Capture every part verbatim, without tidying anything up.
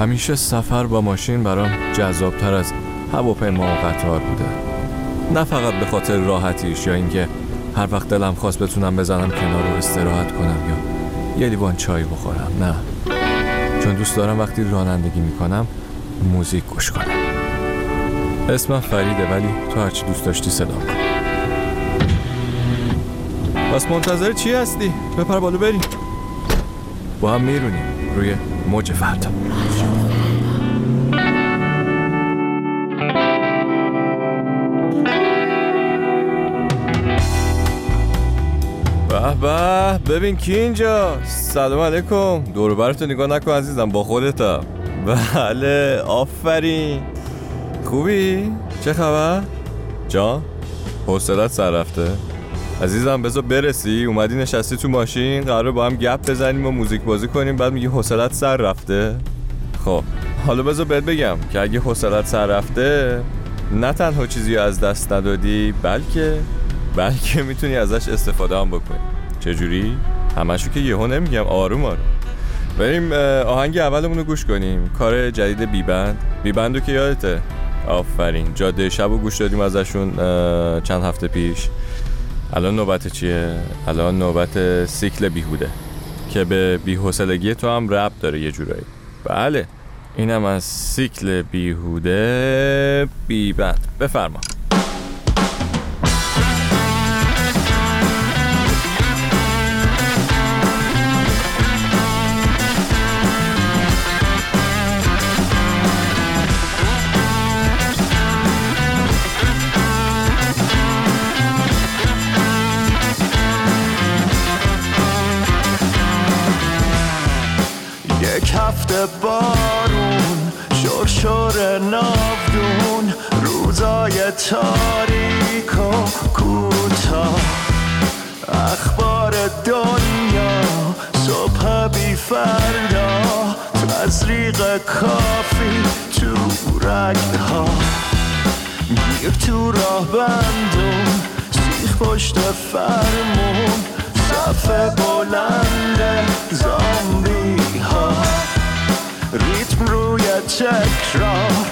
همیشه سفر با ماشین برام جذابتر از هواپیما و قطار بوده، نه فقط به خاطر راحتیش یا اینکه هر وقت دلم خواست بتونم بزنم کنار و استراحت کنم یا یه لیوان چای بخورم، نه، چون دوست دارم وقتی رانندگی میکنم موزیک گوش کنم. اسمم فریده، ولی تو هرچی دوست داشتی صدا کن. بس منتظر چی هستی؟ بپر بالو بریم، با هم میرونیم روی موج فردا. به به، ببین کی اینجا. سلام علیکم. دور و برتو نگاه نکن عزیزم، با خودتم. بله آفرین، خوبی؟ چه خبر؟ جان حوصلت سر رفته؟ عزیزم بذار برسی، اومدی نشستی تو ماشین قراره با هم گپ بزنیم و موزیک بازی کنیم، بعد میگی حوصلت سر رفته؟ خب حالا بذار بهت بگم که اگه حوصلت سر رفته نه تنها چیزی از دست ندادی بلکه بلکه میتونی ازش استفاده هم بکنی. چجوری؟ همشو که یهو نمیگم، آروم آروم بریم آهنگ اولمونو گوش کنیم، کار جدید بیبند. بیبندو که یادته؟ آفرین، جاده شبو گوش دادیم ازشون چند هفته پیش. الان نوبت چیه؟ الان نوبت سیکل بیهوده که به بی‌حوصلگی تو هم ربط داره یه جورایی. بله اینم از سیکل بیهوده بیبند. بفرما. بارون شرشر ناودون، روزای تاریک و کوتاه، اخبار دنیا صبح بی فردا، تزریق کافی تو رگها، گیر تو راه بندون، سیخ پشت فرمون، صفحه بلند زامبی ها، ریتم روی تکرار،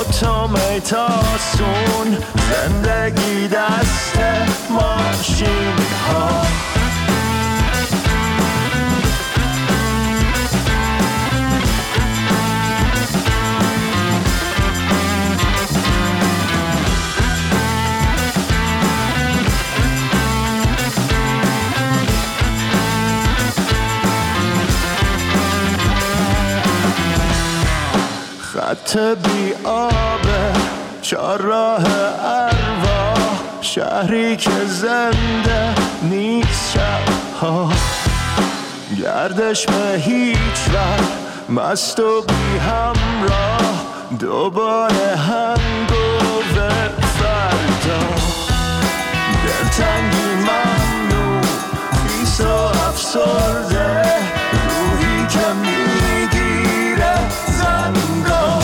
اتومات آسون، زندگی دست ماشین ها. خط بی آبه چار راه ارواح، شهری که زنده نیست شبها، گردش به هیچ وقت، مست و بی همراه، دوباره هنگ و فردا، دلتنگی ممنوع، بیس و افسرده، روحی که میگیره زنگاه،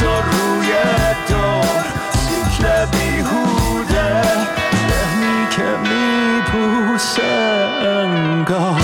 تو روی دار سیکل بیهوده، ذهنی که میپوسه انگار.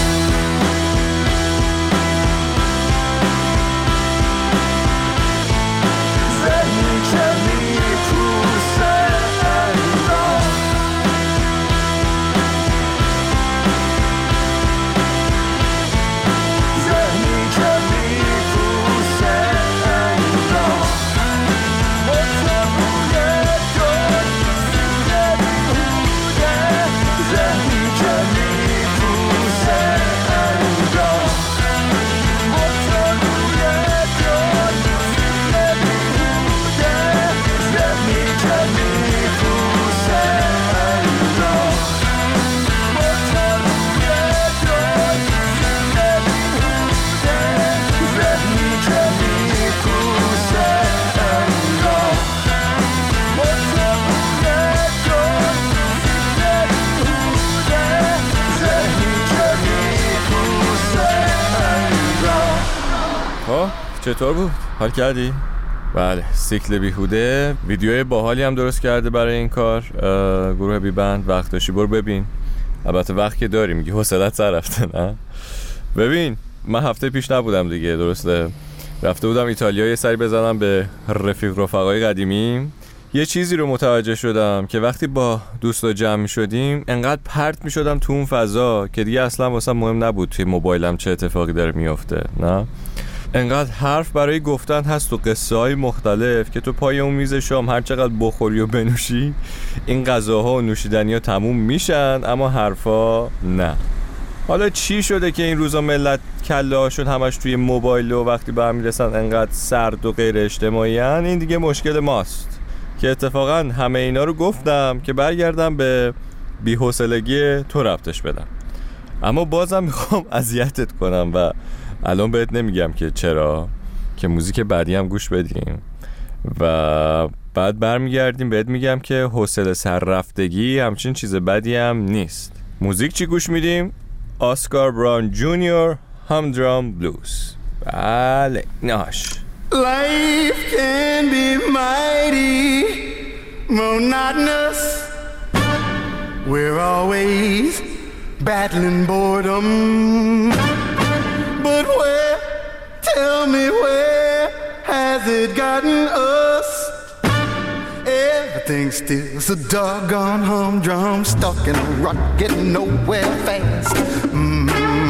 چطور بود؟ حال کردی؟ بله، سیکل بیهوده ویدیوی باحالی هم درست کرده برای این کار. گروه بیبند، وقت داشتی برو ببین. البته وقت که داری، میگی حوصلت سر رفته نه؟ ببین من هفته پیش نبودم دیگه، درسته، رفته بودم ایتالیا یه سری بزنم به رفیق رفقای قدیمی. یه چیزی رو متوجه شدم که وقتی با دوستا جمع می‌شدیم انقدر پرت می‌شدم تو اون فضا که دیگه اصلا واسم مهم نبود توی موبایلم چه اتفاقی داره میفته. نه، انقدر حرف برای گفتن هست و قصه های مختلف که تو پای اون میز شام هر چقدر بخوری و بنوشی این غذاها و نوشیدنی‌ها تموم میشن اما حرفا نه. حالا چی شده که این روزا ملت کله‌هاشون همش توی موبایل و وقتی به هم میرسن انقدر سرد و غیر اجتماعی ان؟ این دیگه مشکل ماست. که اتفاقا همه اینا رو گفتم که برگردم به بی‌حوصلگی تو ربطش بدم، اما بازم میخوام اذیتت کنم و الان بهت نمیگم که چرا، که موزیک بعدی هم گوش بدیم و بعد برمیگردیم بهت میگم که حوصله سر رفتگی همچین چیز بدی هم نیست. موزیک چی گوش میدیم؟ Oscar Brown Junior Humdrum Blues. بله ناش. Life can be mighty monotonous. We're always battling boredom. But where, tell me where has it gotten us? Everything's still so doggone humdrum, stuck in a rut, getting nowhere fast. Mm-hmm.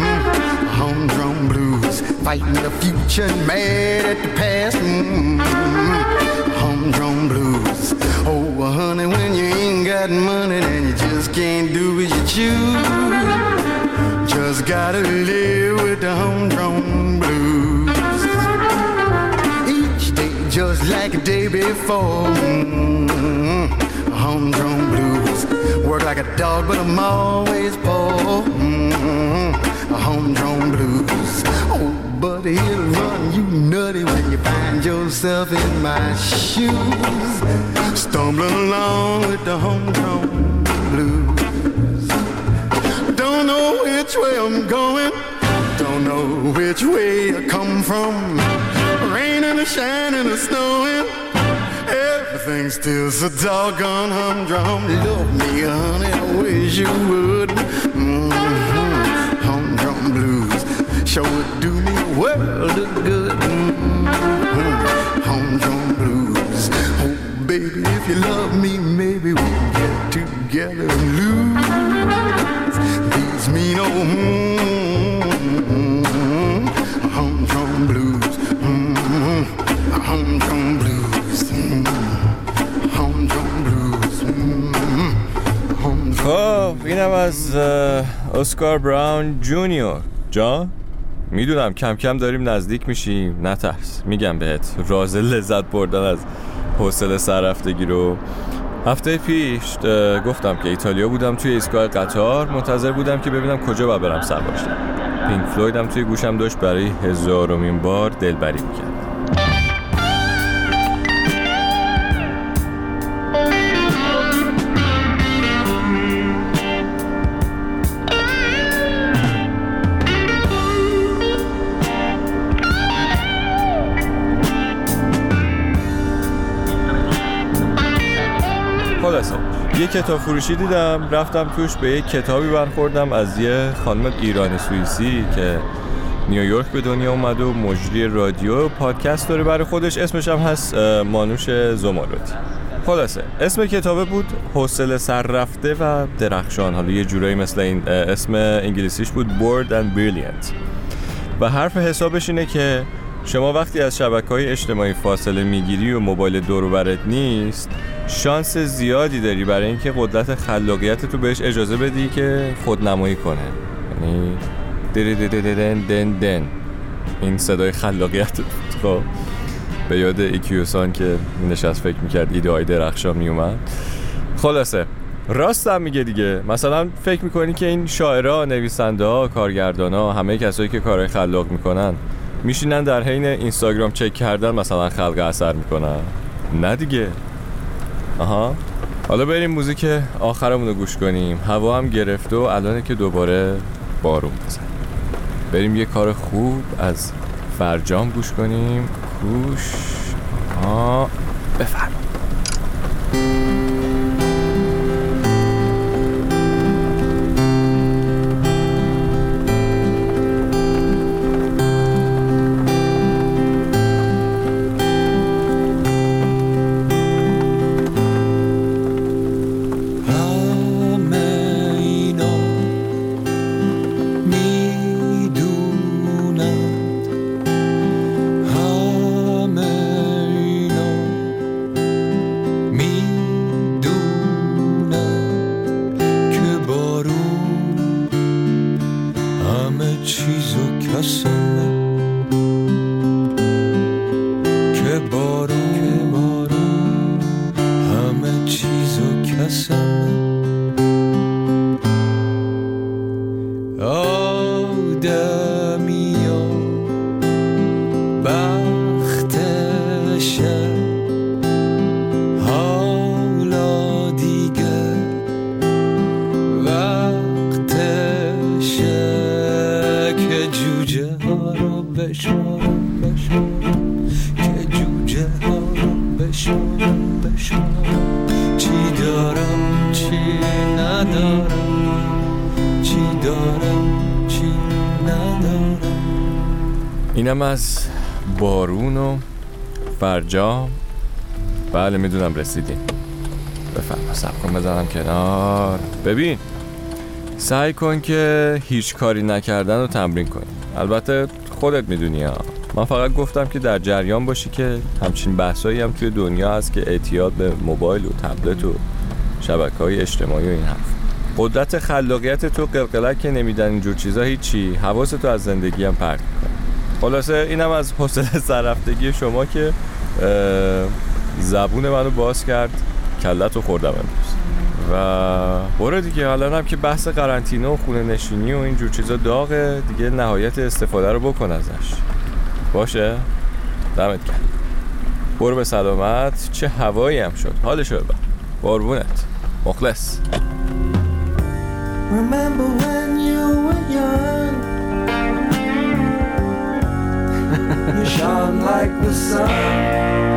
Humdrum blues, fighting the future, mad at the past. Mm-hmm. Humdrum blues, oh well, honey, when you ain't got money, then you just can't do what you choose. Just gotta live with the humdrum blues. Each day just like a day before. Mm-hmm. Humdrum blues, work like a dog, but I'm always poor. Mm-hmm. Humdrum blues, oh buddy, it'll run you nutty when you find yourself in my shoes, stumbling along with the humdrum blues. Don't know which way I'm going, don't know which way I come from. Raining and shining and snowing, everything's still so doggone humdrum. Love me, honey, I wish you would. Mm-hmm. Humdrum blues sure would do me a world of good. Mm-hmm. Humdrum blues, oh baby, if you love me, maybe we'll get together and lose these mean old mm-hmm. Humdrum blues, mm-hmm. Humdrum blues, mm-hmm. Humdrum blues, mm-hmm. Humdrum. خب اینم از اسکار براون جونیور. جان میدونم کم کم داریم نزدیک میشیم، نترس، میگم بهت راز لذت بردن از حوصله سررفتگی رو. هفته پیش گفتم که ایتالیا بودم، توی ایستگاه قطار منتظر بودم که ببینم کجا باید برم سوار شم. پینک فلوید هم توی گوشم داشت برای هزارمین بار دلبری میکرد. یه کتاب فروشی دیدم، رفتم توش، به یه کتابی برخوردم از یه خانم ایران سوئیسی که نیویورک به دنیا اومده و مجری رادیو و پادکست داره برای خودش، اسمش هم هست مانوش زمورودی. خلاصه اسم کتابه بود حوصله سر رفته و درخشان، حالا یه جورایی مثل این اسم انگلیسیش بود Bored and Brilliant، و حرف حسابش اینه که شما وقتی از شبکه‌های اجتماعی فاصله میگیری و موبایل دور و برت نیست، شانس زیادی داری برای اینکه قدرت خلاقیت تو بهش اجازه بدی که خودنمایی کنه. یعنی دری دری دن دن دن این صدای خلاقیت تو. به یاد ایکیو سان که نشست فکر میکرد ایده های درخشان میومد. خلاصه راستم میگه دیگه. مثلا فکر میکنی که این شاعرها، نویسنده‌ها، کارگردان‌ها، همه کسایی که کارهای خلاق میکنن میشینن در حین اینستاگرام چک کردن مثلا خلق اثر میکنن؟ نه دیگه. آها، حالا بریم موزیک آخرمونو گوش کنیم. هوا هم گرفته و الانه که دوباره بارون بزن. بریم یه کار خوب از فرجام گوش کنیم. گوش آه بفرم. بشارم بشارم که جوجه هارم بشارم بشارم چی دارم چی ندارم چی دارم چی ندارم. اینم از بارون و فرجام. بله میدونم رسیدیم، بفرما سب کن بزنم کنار. ببین سعی کن که هیچ کاری نکردن رو تمرین کنی، البته خودت میدونی ها، من فقط گفتم که در جریان باشی که همچین بحثایی هم توی دنیا هست که اعتیاد به موبایل و تبلت و شبکه‌های اجتماعی و این حرف. قدرت خلاقیت تو قلقلک که نمیدن اینجور چیزا هیچی، حواستو از زندگی هم پرت می‌کنه. خلاصه اینم از حوصله سررفتگی شما که زبون منو باز کرد، کلتو خوردم امروز. و برو دیگه، الان هم که بحث قرنطینه و خونه نشینی و این جور چیزا داغه دیگه، نهایت استفاده رو بکن ازش. باشه؟ دمت گرم. برو به سلامت. چه هوایی هم شد، حالش رو ببر. قربونت، مخلص. Remember when you were young You shone like the sun